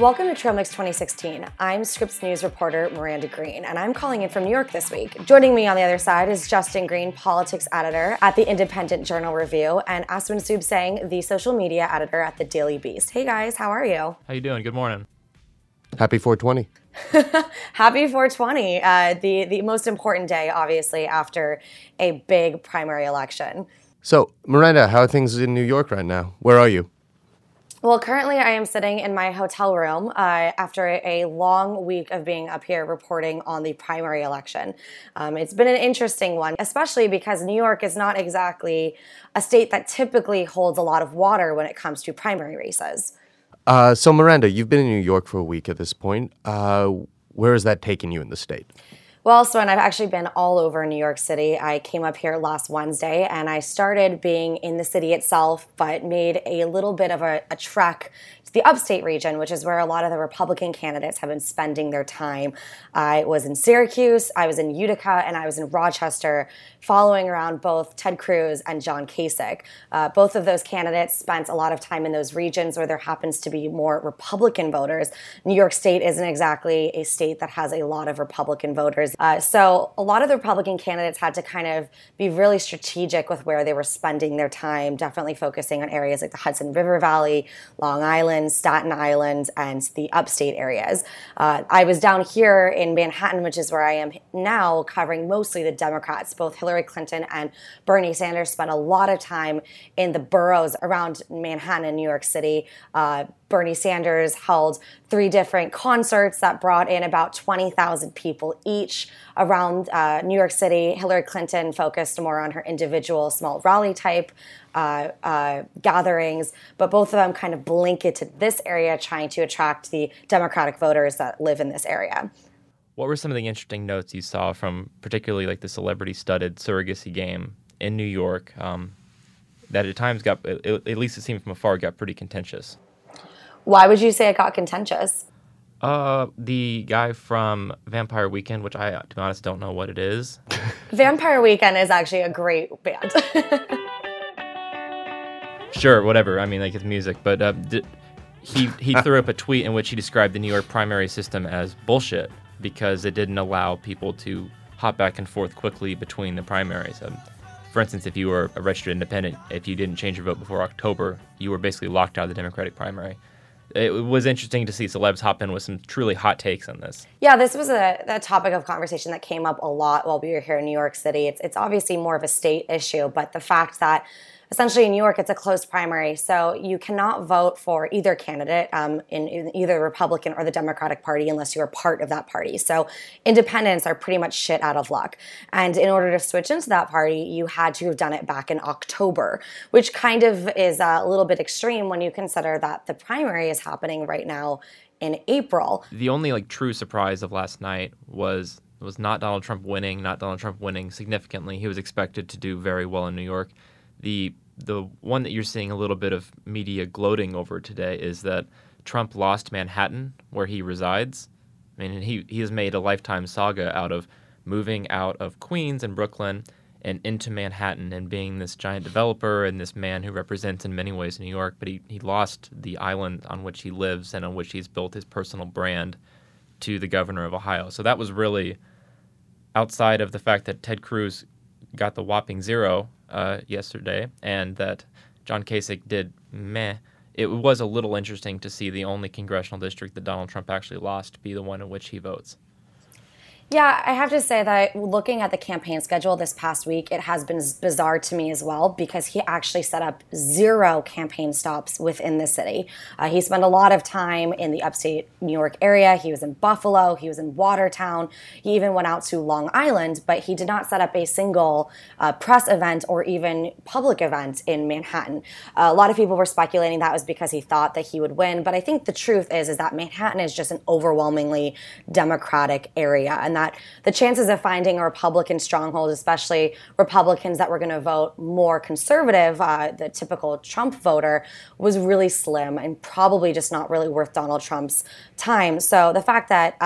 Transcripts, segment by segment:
Welcome to Trailmix 2016. I'm Scripps News reporter Miranda Green, and I'm calling in from New York this week. Joining me on the other side is Justin Green, politics editor at the Independent Journal Review, and Aspen Sub Sang, the social media editor at the Daily Beast. Hey guys, how are you? How you doing? Good morning. Happy 420. Happy 420. The most important day, obviously, after a big primary election. So, Miranda, how are things in New York right now? Where are you? Well, currently I am sitting in my hotel room after a long week of being up here reporting on the primary election. It's been an interesting one, especially because New York is not exactly a state that typically holds a lot of water when it comes to primary races. So Miranda, you've been in New York for a week at this point. Where has that taken you in the state? Well, so, and I've actually been all over New York City. I came up here last Wednesday, and I started being in the city itself, but made a little bit of a trek to the upstate region, which is where a lot of the Republican candidates have been spending their time. I was in Syracuse, I was in Utica, and I was in Rochester, following around both Ted Cruz and John Kasich. Both of those candidates spent a lot of time in those regions where there happens to be more Republican voters. New York State isn't exactly a state that has a lot of Republican voters. So a lot of the Republican candidates had to kind of be really strategic with where they were spending their time, definitely focusing on areas like the Hudson River Valley, Long Island, Staten Island, and the upstate areas. I was down here in Manhattan, which is where I am now, covering mostly the Democrats. Both Hillary Clinton and Bernie Sanders spent a lot of time in the boroughs around Manhattan and New York City. Bernie Sanders held 3 different concerts that brought in about 20,000 people each around New York City. Hillary Clinton focused more on her individual small rally type gatherings, but both of them kind of blanketed this area, trying to attract the Democratic voters that live in this area. What were some of the interesting notes you saw from particularly like the celebrity-studded surrogacy game in New York that at times got, at least it seemed from afar, got pretty contentious? Why would you say it got contentious? The guy from Vampire Weekend, which I, to be honest, don't know what it is. Vampire Weekend is actually a great band. Sure, whatever. I mean, like, it's music. But he threw up a tweet in which he described the New York primary system as bullshit because it didn't allow people to hop back and forth quickly between the primaries. For instance, if you were a registered independent, if you didn't change your vote before October, you were basically locked out of the Democratic primary. It was interesting to see celebs hop in with some truly hot takes on this. Yeah, this was a topic of conversation that came up a lot while we were here in New York City. It's obviously more of a state issue, but the fact that essentially in New York, it's a closed primary, so you cannot vote for either candidate in either the Republican or the Democratic Party unless you are part of that party. So independents are pretty much shit out of luck. And in order to switch into that party, you had to have done it back in October, which kind of is a little bit extreme when you consider that the primary is happening right now in April. The only like true surprise of last night was not Donald Trump winning significantly. He was expected to do very well in New York. The one that you're seeing a little bit of media gloating over today is that Trump lost Manhattan, where he resides. I mean, he has made a lifetime saga out of moving out of Queens and Brooklyn and into Manhattan and being this giant developer and this man who represents in many ways New York. But he lost the island on which he lives and on which he's built his personal brand to the governor of Ohio. So that was really outside of the fact that Ted Cruz got the whopping 0 yesterday, and that John Kasich did meh. It was a little interesting to see the only congressional district that Donald Trump actually lost be the one in which he votes. Yeah, I have to say that looking at the campaign schedule this past week, it has been bizarre to me as well because he actually set up 0 campaign stops within the city. He spent a lot of time in the upstate New York area. He was in Buffalo. He was in Watertown. He even went out to Long Island, but he did not set up a single press event or even public event in Manhattan. A lot of people were speculating that was because he thought that he would win, but I think the truth is that Manhattan is just an overwhelmingly Democratic area, and that that, the chances of finding a Republican stronghold, especially Republicans that were going to vote more conservative, the typical Trump voter, was really slim and probably just not really worth Donald Trump's time. So the fact that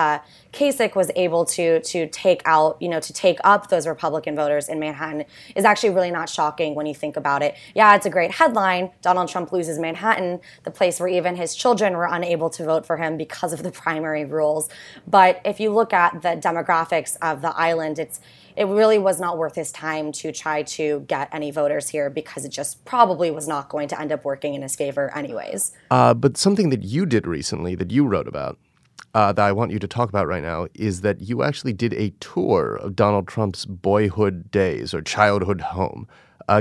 Kasich was able to take out, you know, to take up those Republican voters in Manhattan is actually really not shocking when you think about it. Yeah, it's a great headline. Donald Trump loses Manhattan, the place where even his children were unable to vote for him because of the primary rules. But if you look at the demographics of the island, it really was not worth his time to try to get any voters here because it just probably was not going to end up working in his favor anyways. But something that you did recently that you wrote about that I want you to talk about right now is that you actually did a tour of Donald Trump's boyhood days or childhood home.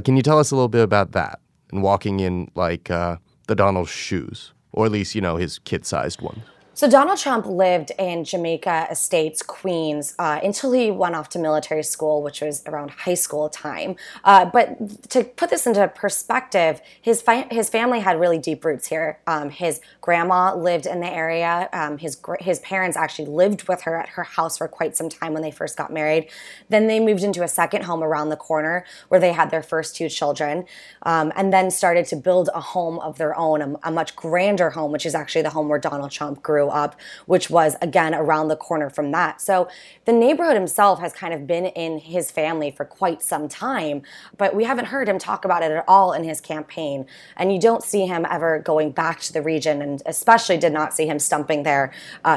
Can you tell us a little bit about that and walking in like the Donald's shoes, or at least, you know, his kid-sized one? So Donald Trump lived in Jamaica Estates, Queens, until he went off to military school, which was around high school time. But to put this into perspective, his family had really deep roots here. His grandma lived in the area. His parents actually lived with her at her house for quite some time when they first got married. Then they moved into a second home around the corner where they had their first two children, and then started to build a home of their own, a much grander home, which is actually the home where Donald Trump grew up, which was, again, around the corner from that. So the neighborhood himself has kind of been in his family for quite some time, but we haven't heard him talk about it at all in his campaign. And you don't see him ever going back to the region, and especially did not see him stumping there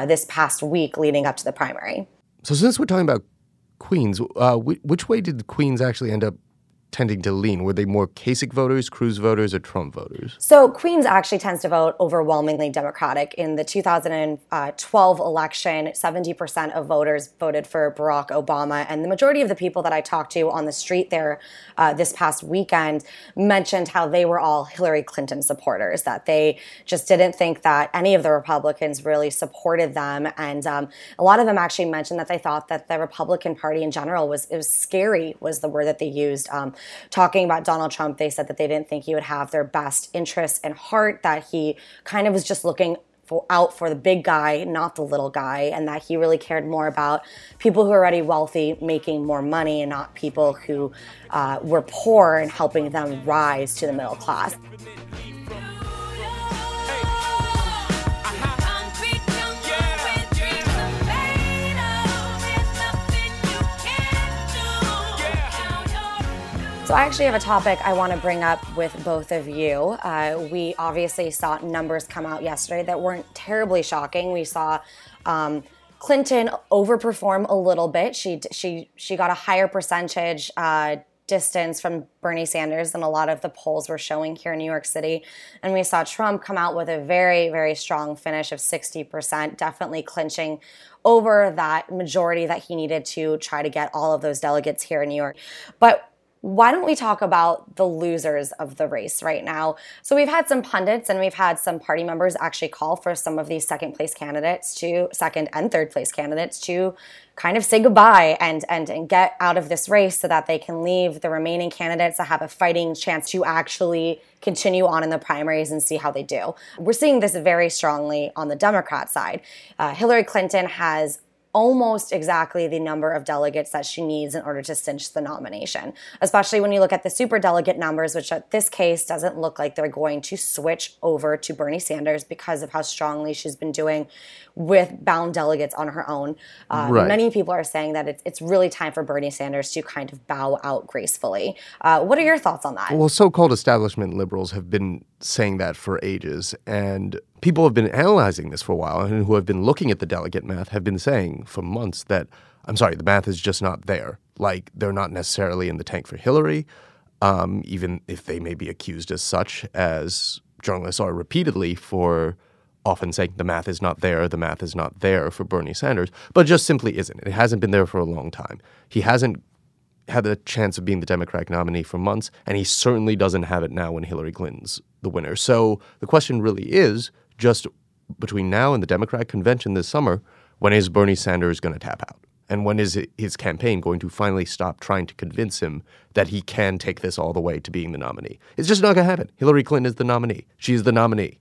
this past week leading up to the primary. So since we're talking about Queens, which way did Queens actually end up tending to lean? Were they more Kasich voters, Cruz voters, or Trump voters? So Queens actually tends to vote overwhelmingly Democratic. In the 2012 election, 70% of voters voted for Barack Obama. And the majority of the people that I talked to on the street there this past weekend mentioned how they were all Hillary Clinton supporters, that they just didn't think that any of the Republicans really supported them. And a lot of them actually mentioned that they thought that the Republican Party in general was scary, was the word that they used. Talking about Donald Trump, they said that they didn't think he would have their best interests in heart, that he kind of was just looking out for the big guy, not the little guy, and that he really cared more about people who are already wealthy making more money and not people who were poor and helping them rise to the middle class. So I actually have a topic I want to bring up with both of you. We obviously saw numbers come out yesterday that weren't terribly shocking. We saw Clinton overperform a little bit. She got a higher percentage distance from Bernie Sanders than a lot of the polls were showing here in New York City. And we saw Trump come out with a very, very strong finish of 60%, definitely clinching over that majority that he needed to try to get all of those delegates here in New York. But why don't we talk about the losers of the race right now? So we've had some pundits and we've had some party members actually call for some of these second and third place candidates to kind of say goodbye and get out of this race so that they can leave the remaining candidates that have a fighting chance to actually continue on in the primaries and see how they do. We're seeing this very strongly on the Democrat side. Hillary Clinton has almost exactly the number of delegates that she needs in order to cinch the nomination, especially when you look at the superdelegate numbers, which at this case doesn't look like they're going to switch over to Bernie Sanders because of how strongly she's been doing with bound delegates on her own. Right. Many people are saying that it's really time for Bernie Sanders to kind of bow out gracefully. What are your thoughts on that? Well, so-called establishment liberals have been saying that for ages, and people have been analyzing this for a while and who have been looking at the delegate math have been saying for months that, I'm sorry, the math is just not there. Like, they're not necessarily in the tank for Hillary, even if they may be accused as such, as journalists are repeatedly for often saying the math is not there for Bernie Sanders, but just simply isn't. It hasn't been there for a long time. He hasn't had the chance of being the Democratic nominee for months, and he certainly doesn't have it now when Hillary Clinton's the winner. So the question really is, just between now and the Democratic convention this summer, when is Bernie Sanders going to tap out? And when is his campaign going to finally stop trying to convince him that he can take this all the way to being the nominee? It's just not going to happen. Hillary Clinton is the nominee. She's the nominee.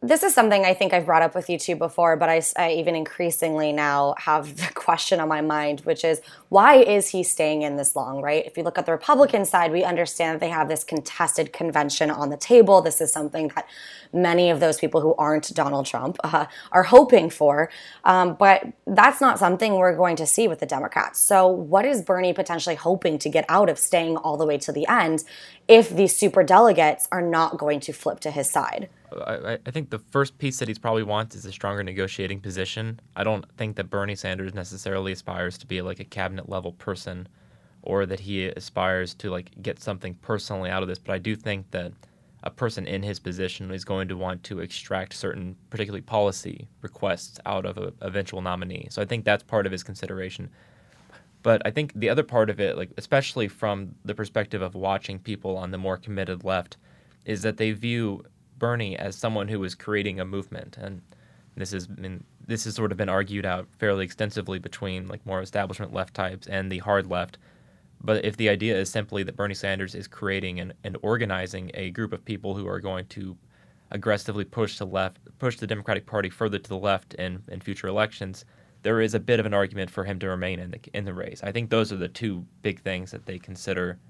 This is something I think I've brought up with you too before, but I even increasingly now have the question on my mind, which is, why is he staying in this long, right? If you look at the Republican side, we understand that they have this contested convention on the table. This is something that many of those people who aren't Donald Trump are hoping for. But that's not something we're going to see with the Democrats. So what is Bernie potentially hoping to get out of staying all the way to the end if these superdelegates are not going to flip to his side? I think the first piece that he's probably wants is a stronger negotiating position. I don't think that Bernie Sanders necessarily aspires to be like a cabinet-level person or that he aspires to like get something personally out of this. But I do think that a person in his position is going to want to extract certain, particularly policy requests, out of an eventual nominee. So I think that's part of his consideration. But I think the other part of it, like especially from the perspective of watching people on the more committed left, is that they view Bernie as someone who was creating a movement, and this has sort of been argued out fairly extensively between like more establishment left types and the hard left. But if the idea is simply that Bernie Sanders is creating and organizing a group of people who are going to aggressively push the Democratic Party further to the left in future elections, there is a bit of an argument for him to remain in the race. I think those are the two big things that they consider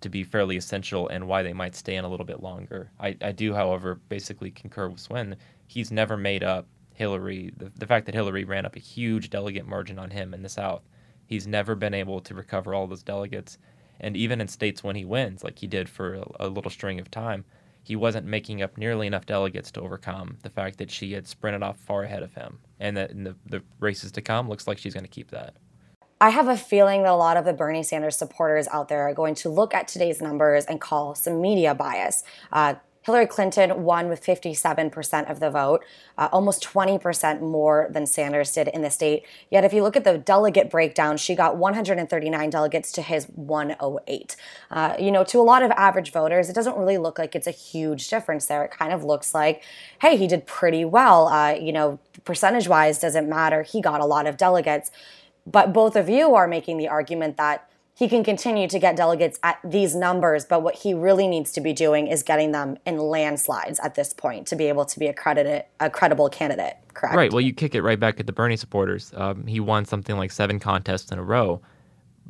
to be fairly essential and why they might stay in a little bit longer. I do, however, basically concur with Swin. He's never made up Hillary. The fact that Hillary ran up a huge delegate margin on him in the South, he's never been able to recover all those delegates. And even in states when he wins, like he did for a little string of time, he wasn't making up nearly enough delegates to overcome the fact that she had sprinted off far ahead of him. And that in the races to come, looks like she's going to keep that. I have a feeling that a lot of the Bernie Sanders supporters out there are going to look at today's numbers and call some media bias. Hillary Clinton won with 57% of the vote, almost 20% more than Sanders did in the state. Yet if you look at the delegate breakdown, she got 139 delegates to his 108. To a lot of average voters, it doesn't really look like it's a huge difference there. It kind of looks like, hey, he did pretty well. Percentage-wise, doesn't matter. He got a lot of delegates. But both of you are making the argument that he can continue to get delegates at these numbers, but what he really needs to be doing is getting them in landslides at this point to be able to be a credible candidate, correct? Right. Well, you kick it right back at the Bernie supporters. He won something like 7 contests in a row,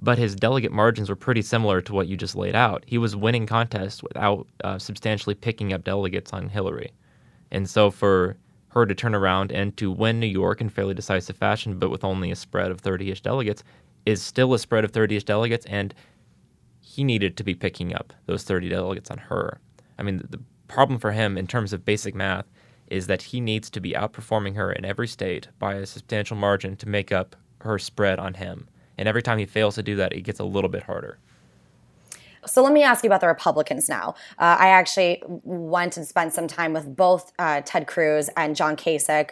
but his delegate margins were pretty similar to what you just laid out. He was winning contests without substantially picking up delegates on Hillary. And so for her to turn around and to win New York in fairly decisive fashion, but with only a spread of 30-ish delegates, is still a spread of 30-ish delegates, and he needed to be picking up those 30 delegates on her. I mean, the problem for him in terms of basic math is that he needs to be outperforming her in every state by a substantial margin to make up her spread on him. And every time he fails to do that, it gets a little bit harder. So let me ask you about the Republicans now. I actually went and spent some time with both Ted Cruz and John Kasich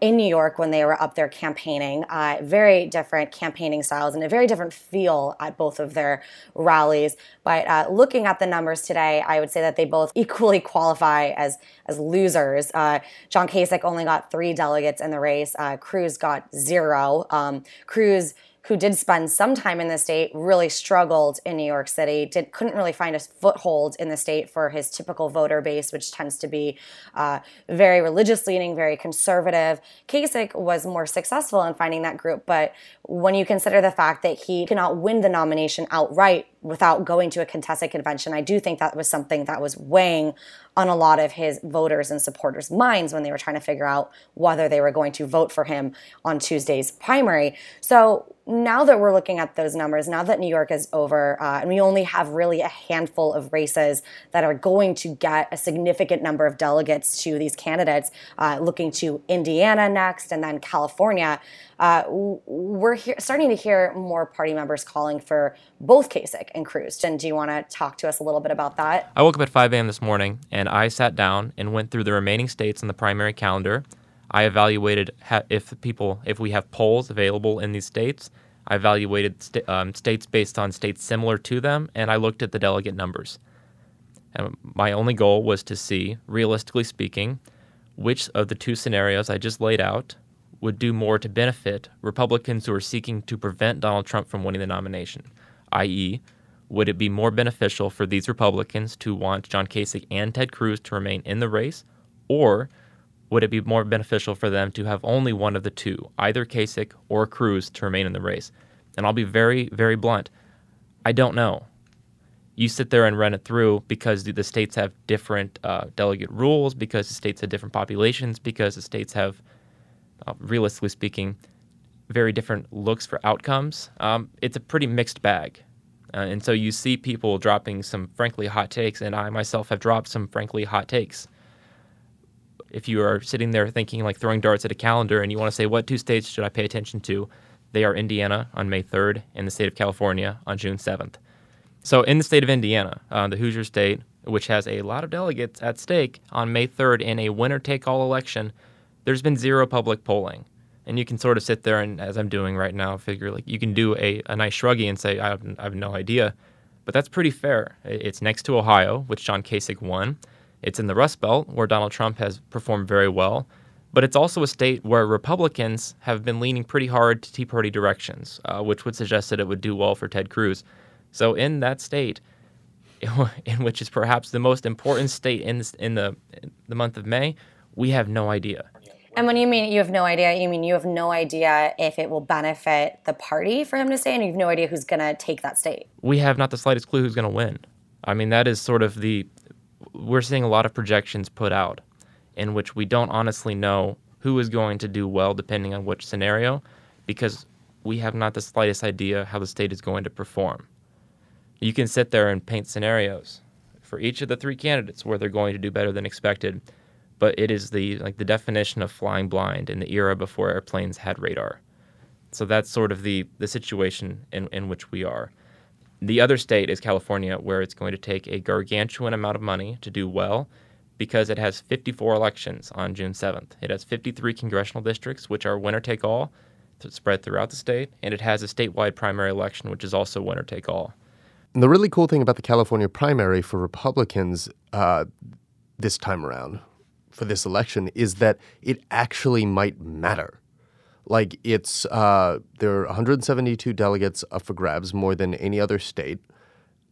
in New York when they were up there campaigning. Very different campaigning styles and a very different feel at both of their rallies. But looking at the numbers today, I would say that they both equally qualify as losers. John Kasich only got 3 delegates in the race. Cruz got 0. Cruz, who did spend some time in the state, really struggled in New York City, couldn't really find a foothold in the state for his typical voter base, which tends to be very religious-leaning, very conservative. Kasich was more successful in finding that group, but when you consider the fact that he cannot win the nomination outright without going to a contested convention, I do think that was something that was weighing on a lot of his voters and supporters' minds when they were trying to figure out whether they were going to vote for him on Tuesday's primary. So now that we're looking at those numbers, now that New York is over, and we only have really a handful of races that are going to get a significant number of delegates to these candidates, looking to Indiana next and then California, we're starting to hear more party members calling for both Kasich and Cruz. And do you want to talk to us a little bit about that? I woke up at 5 a.m. this morning, and I sat down and went through the remaining states on the primary calendar. I evaluated if we have polls available in these states. I evaluated states based on states similar to them, and I looked at the delegate numbers. And my only goal was to see, realistically speaking, which of the two scenarios I just laid out would do more to benefit Republicans who are seeking to prevent Donald Trump from winning the nomination, i.e., would it be more beneficial for these Republicans to want John Kasich and Ted Cruz to remain in the race, or would it be more beneficial for them to have only one of the two, either Kasich or Cruz, to remain in the race? And I'll be very, very blunt. I don't know. You sit there and run it through because the states have different delegate rules, because the states have different populations, because the states have, realistically speaking, very different looks for outcomes. It's a pretty mixed bag. And so you see people dropping some frankly hot takes, and I myself have dropped some frankly hot takes. If you are sitting there thinking, like throwing darts at a calendar, and you want to say, what two states should I pay attention to? They are Indiana on May 3rd and the state of California on June 7th. So in the state of Indiana, the Hoosier state, which has a lot of delegates at stake, on May 3rd in a winner-take-all election, there's been zero public polling. And you can sort of sit there and, as I'm doing right now, figure like you can do a nice shruggy and say, I have no idea. But that's pretty fair. It's next to Ohio, which John Kasich won. It's in the Rust Belt, where Donald Trump has performed very well. But it's also a state where Republicans have been leaning pretty hard to Tea Party directions, which would suggest that it would do well for Ted Cruz. So in that state, in which is perhaps the most important state in the month of May, we have no idea. And when you mean you have no idea, you mean you have no idea if it will benefit the party for him to stay, and you have no idea who's going to take that state. We have not the slightest clue who's going to win. I mean, that is sort of we're seeing a lot of projections put out in which we don't honestly know who is going to do well depending on which scenario, because we have not the slightest idea how the state is going to perform. You can sit there and paint scenarios for each of the three candidates where they're going to do better than expected. But it is the definition of flying blind in the era before airplanes had radar. So that's sort of the situation in which we are. The other state is California, where it's going to take a gargantuan amount of money to do well because it has 54 elections on June 7th. It has 53 congressional districts, which are winner-take-all, spread throughout the state, and it has a statewide primary election, which is also winner-take-all. And the really cool thing about the California primary for Republicans this time around, for this election, is that it actually might matter. Like, it's there are 172 delegates up for grabs, more than any other state.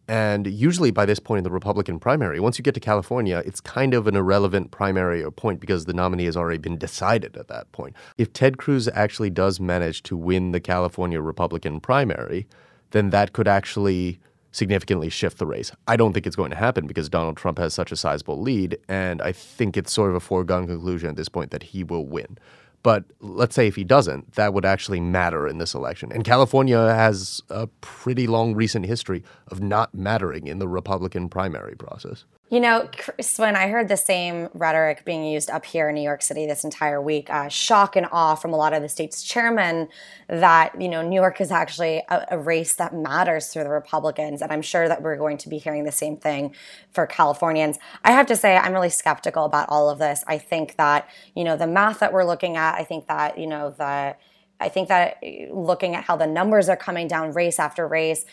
And usually by this point in the Republican primary, once you get to California, it's kind of an irrelevant primary or point because the nominee has already been decided at that point. If Ted Cruz actually does manage to win the California Republican primary, then that could actually significantly shift the race. I don't think it's going to happen because Donald Trump has such a sizable lead, and I think it's sort of a foregone conclusion at this point that he will win. But let's say if he doesn't, that would actually matter in this election. And California has a pretty long recent history of not mattering in the Republican primary process. You know, Chris, when I heard the same rhetoric being used up here in New York City this entire week, shock and awe from a lot of the state's chairmen that, you know, New York is actually a race that matters through the Republicans. And I'm sure that we're going to be hearing the same thing for Californians. I have to say, I'm really skeptical about all of this. I think that, you know, the math that we're looking at, I think that looking at how the numbers are coming down race after race,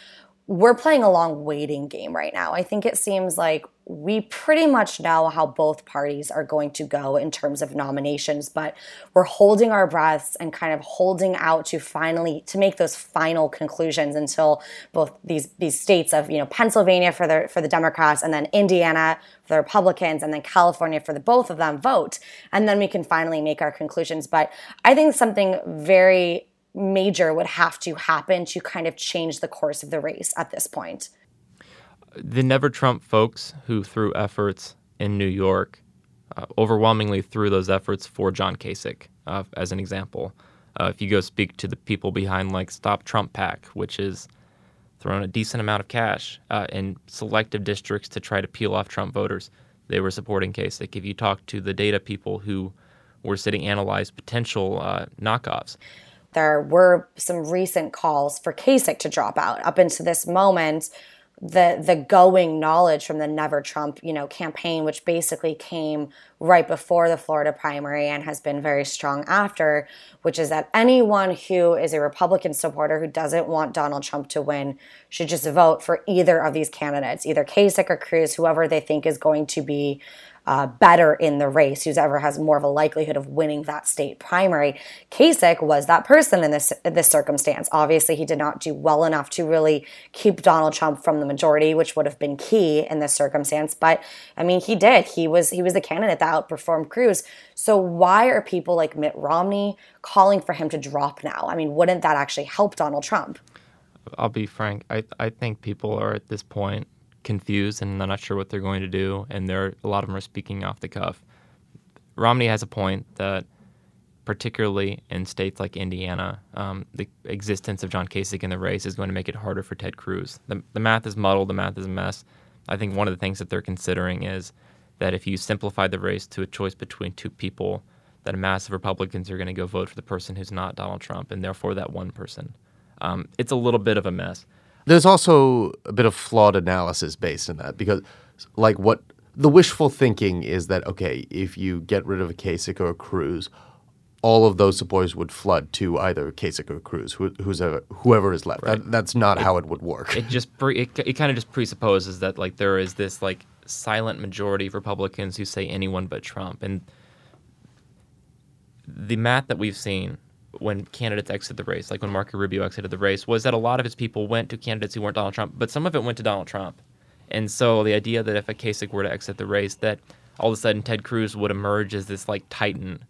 we're playing a long waiting game right now. I think it seems like we pretty much know how both parties are going to go in terms of nominations, but we're holding our breaths and kind of holding out to make those final conclusions until both these states of, you know, Pennsylvania for the Democrats, and then Indiana for the Republicans, and then California for the both of them vote. And then we can finally make our conclusions. But I think something very major would have to happen to kind of change the course of the race at this point. The Never Trump folks who threw efforts in New York overwhelmingly threw those efforts for John Kasich, as an example. If you go speak to the people behind Stop Trump PAC, which is throwing a decent amount of cash in selective districts to try to peel off Trump voters, they were supporting Kasich. If you talk to the data people who were sitting analyzed potential knockoffs, there were some recent calls for Kasich to drop out. Up into this moment, the going knowledge from the Never Trump, you know, campaign, which basically came right before the Florida primary and has been very strong after, which is that anyone who is a Republican supporter who doesn't want Donald Trump to win should just vote for either of these candidates, either Kasich or Cruz, whoever they think is going to be better in the race, whoever has more of a likelihood of winning that state primary. Kasich was that person in this circumstance. Obviously, he did not do well enough to really keep Donald Trump from the majority, which would have been key in this circumstance. But I mean, he did. He was the candidate that outperformed Cruz. So why are people like Mitt Romney calling for him to drop now? I mean, wouldn't that actually help Donald Trump? I'll be frank. I think people are at this point confused and they're not sure what they're going to do. And a lot of them are speaking off the cuff. Romney has a point that particularly in states like Indiana, the existence of John Kasich in the race is going to make it harder for Ted Cruz. The math is muddled. The math is a mess. I think one of the things that they're considering is that if you simplify the race to a choice between two people, that a mass of Republicans are going to go vote for the person who's not Donald Trump, and therefore that one person. It's a little bit of a mess. There's also a bit of flawed analysis based in that, because what the wishful thinking is that, okay, if you get rid of a Kasich or a Cruz, all of those supporters would flood to either Kasich or Cruz, whoever is left. Right. That's not how it would work. It kind of just presupposes that there is this silent majority of Republicans who say anyone but Trump. And the math that we've seen when candidates exit the race, when Marco Rubio exited the race, was that a lot of his people went to candidates who weren't Donald Trump, but some of it went to Donald Trump. And so the idea that if a Kasich were to exit the race, that all of a sudden Ted Cruz would emerge as this titan,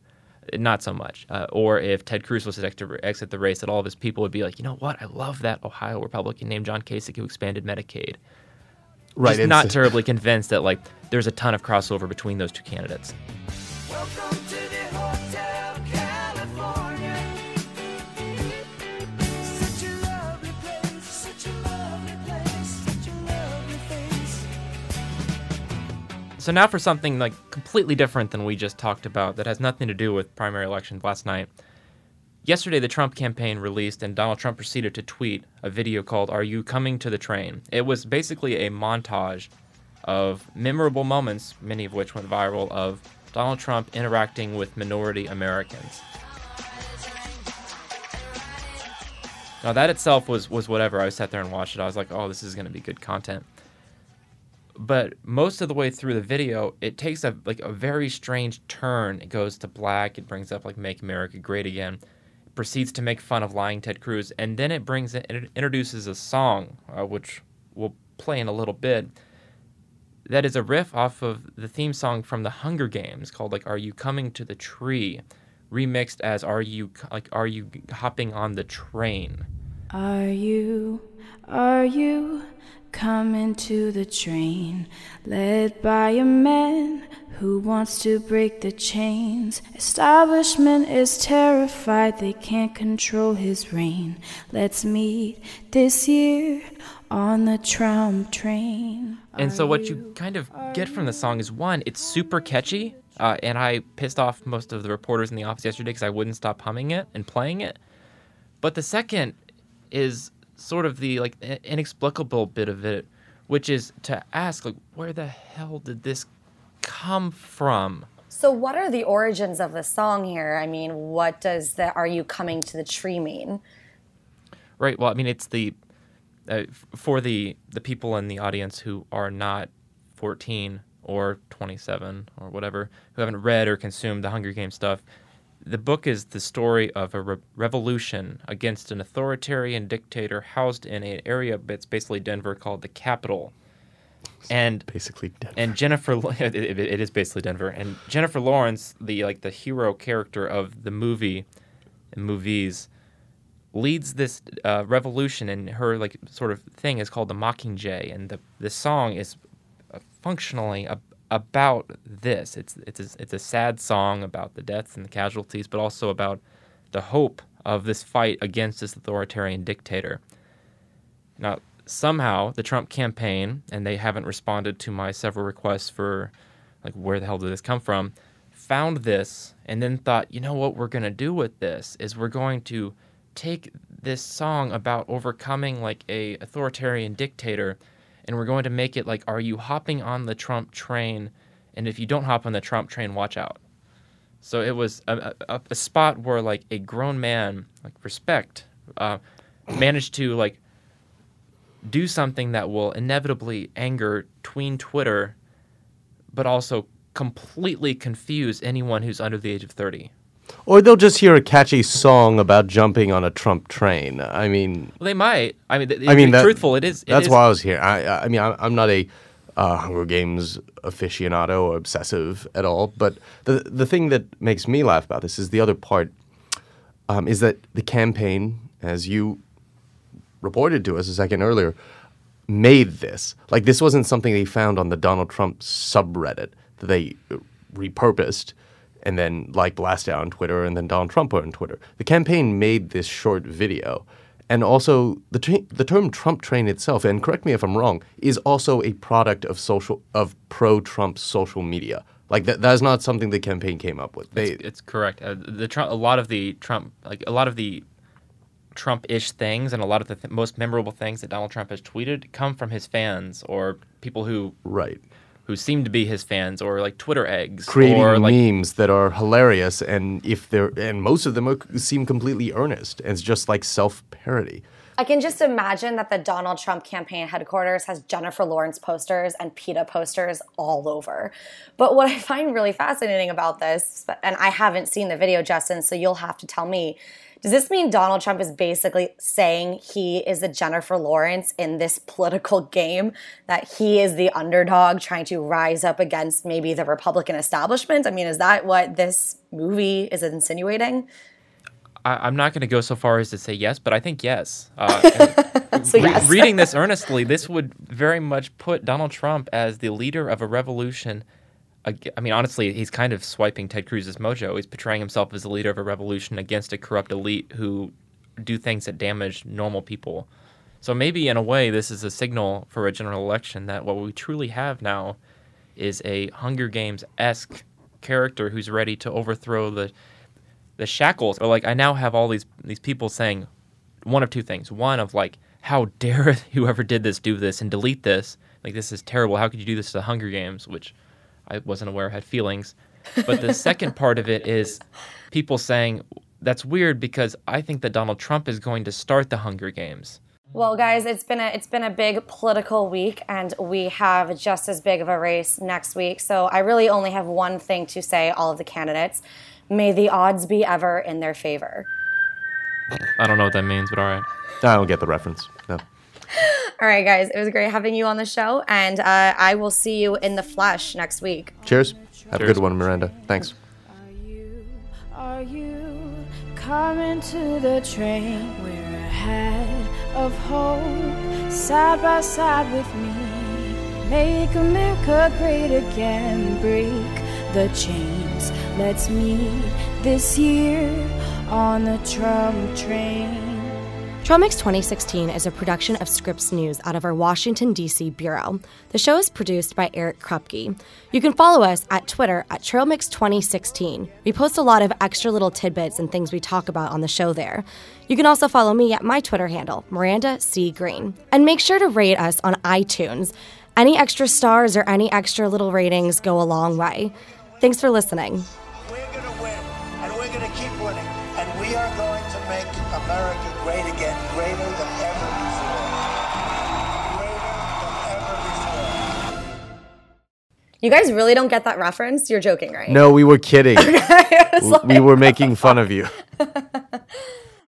not so much. Or if Ted Cruz was to exit the race, that all of his people would be you know what? I love that Ohio Republican named John Kasich who expanded Medicaid. Right. Just not terribly convinced that there's a ton of crossover between those two candidates. Welcome to the Hotel California. Such a lovely place, such a lovely place, such a lovely face. So now for something completely different than we just talked about that has nothing to do with primary elections last night. Yesterday, the Trump campaign released, and Donald Trump proceeded to tweet a video called "Are You Coming to the Train?" It was basically a montage of memorable moments, many of which went viral, of Donald Trump interacting with minority Americans. Now, that itself was whatever. I sat there and watched it. I was like, oh, this is going to be good content. But most of the way through the video, it takes a very strange turn. It goes to black. It brings up "Make America Great Again." Proceeds to make fun of lying Ted Cruz, and then it introduces a song, which we'll play in a little bit, that is a riff off of the theme song from The Hunger Games called "Are You Coming to the Tree?" remixed as "Are you hopping on the train?" Are you coming to the train, led by a man who wants to break the chains? Establishment is terrified, they can't control his reign. Let's meet this year on the Trump train. And so what you kind of get from the song is, one, it's super catchy, and I pissed off most of the reporters in the office yesterday because I wouldn't stop humming it and playing it. But the second is sort of the inexplicable bit of it, which is to ask where the hell did this come from? So what are the origins of the song here? I mean, what does the "Are You Coming to the Tree" mean? Right. Well, I mean, it's the for the people in the audience who are not 14 or 27 or whatever, who haven't read or consumed the Hunger Games stuff. The book is the story of a revolution against an authoritarian dictator housed in an area that's basically Denver called the Capitol. And basically Denver. And it is basically Denver. And Jennifer Lawrence, the hero character of the movies, leads this revolution, and her sort of thing is called the Mockingjay, and the song is functionally about this. It's a sad song about the deaths and the casualties, but also about the hope of this fight against this authoritarian dictator. Now, somehow the Trump campaign, and they haven't responded to my several requests for where the hell did this come from, found this and then thought, you know what we're going to do with this is we're going to take this song about overcoming a authoritarian dictator, and we're going to make it "Are you hopping on the Trump train? And if you don't hop on the Trump train, watch out." So it was a spot where a grown man, respect, managed to do something that will inevitably anger tween Twitter, but also completely confuse anyone who's under the age of 30. Or they'll just hear a catchy song about jumping on a Trump train. I mean... Well, they might. I mean, to be truthful, it is... That's why I was here. I mean, I'm not a Hunger Games aficionado or obsessive at all, but the thing that makes me laugh about this is the other part, is that the campaign, as you reported to us a second earlier, made this. Like, this wasn't something they found on the Donald Trump subreddit that they repurposed and then, like, blasted out on Twitter, and then Donald Trump put on Twitter. The campaign made this short video. And also, the term Trump train itself, and correct me if I'm wrong, is also a product of pro-Trump social media. Like, that is not something the campaign came up with. It's correct. A lot of the Trump-ish things and a lot of the most memorable things that Donald Trump has tweeted come from his fans or people who... Right. Who seem to be his fans, or like Twitter eggs, creating memes that are hilarious, and most of them seem completely earnest. And it's just like self-parody. I can just imagine that the Donald Trump campaign headquarters has Jennifer Lawrence posters and PETA posters all over. But what I find really fascinating about this, and I haven't seen the video, Justin, so you'll have to tell me. Does this mean Donald Trump is basically saying he is the Jennifer Lawrence in this political game, that he is the underdog trying to rise up against maybe the Republican establishment? I mean, is that what this movie is insinuating? I'm not going to go so far as to say yes, but I think yes. So yes. Reading this earnestly, this would very much put Donald Trump as the leader of a revolution. I mean, honestly, he's kind of swiping Ted Cruz's mojo. He's portraying himself as the leader of a revolution against a corrupt elite who do things that damage normal people. So maybe, in a way, this is a signal for a general election that what we truly have now is a Hunger Games-esque character who's ready to overthrow the shackles. Or, like, I now have all these people saying one of two things. One of, like, how dare whoever did this do this and delete this. Like, this is terrible. How could you do this to the Hunger Games, which... I wasn't aware I had feelings. But the second part of it is people saying, that's weird because I think that Donald Trump is going to start the Hunger Games. Well, guys, it's been a big political week, and we have just as big of a race next week. So I really only have one thing to say, all of the candidates. May the odds be ever in their favor. I don't know what that means, but all right. I don't get the reference, no. All right, guys. It was great having you on the show, and I will see you in the flesh next week. Cheers. Have a good one, Miranda. Thanks. Are you coming to the train? We're ahead of hope, side by side with me. Make America great again. Break the chains. Let's meet this year on the Trump train. Traumix 2016 is a production of Scripps News out of our Washington, D.C. bureau. The show is produced by Eric Krupke. You can follow us at Twitter at Traumix2016. We post a lot of extra little tidbits and things we talk about on the show there. You can also follow me at my Twitter handle, Miranda C. Green. And make sure to rate us on iTunes. Any extra stars or any extra little ratings go a long way. Thanks for listening. We're going to win, and we're going to keep winning, and we are going to make America great again, greater than ever before. Greater than ever before. You guys really don't get that reference? You're joking, right? No, we were kidding. Okay, we were making fun of you.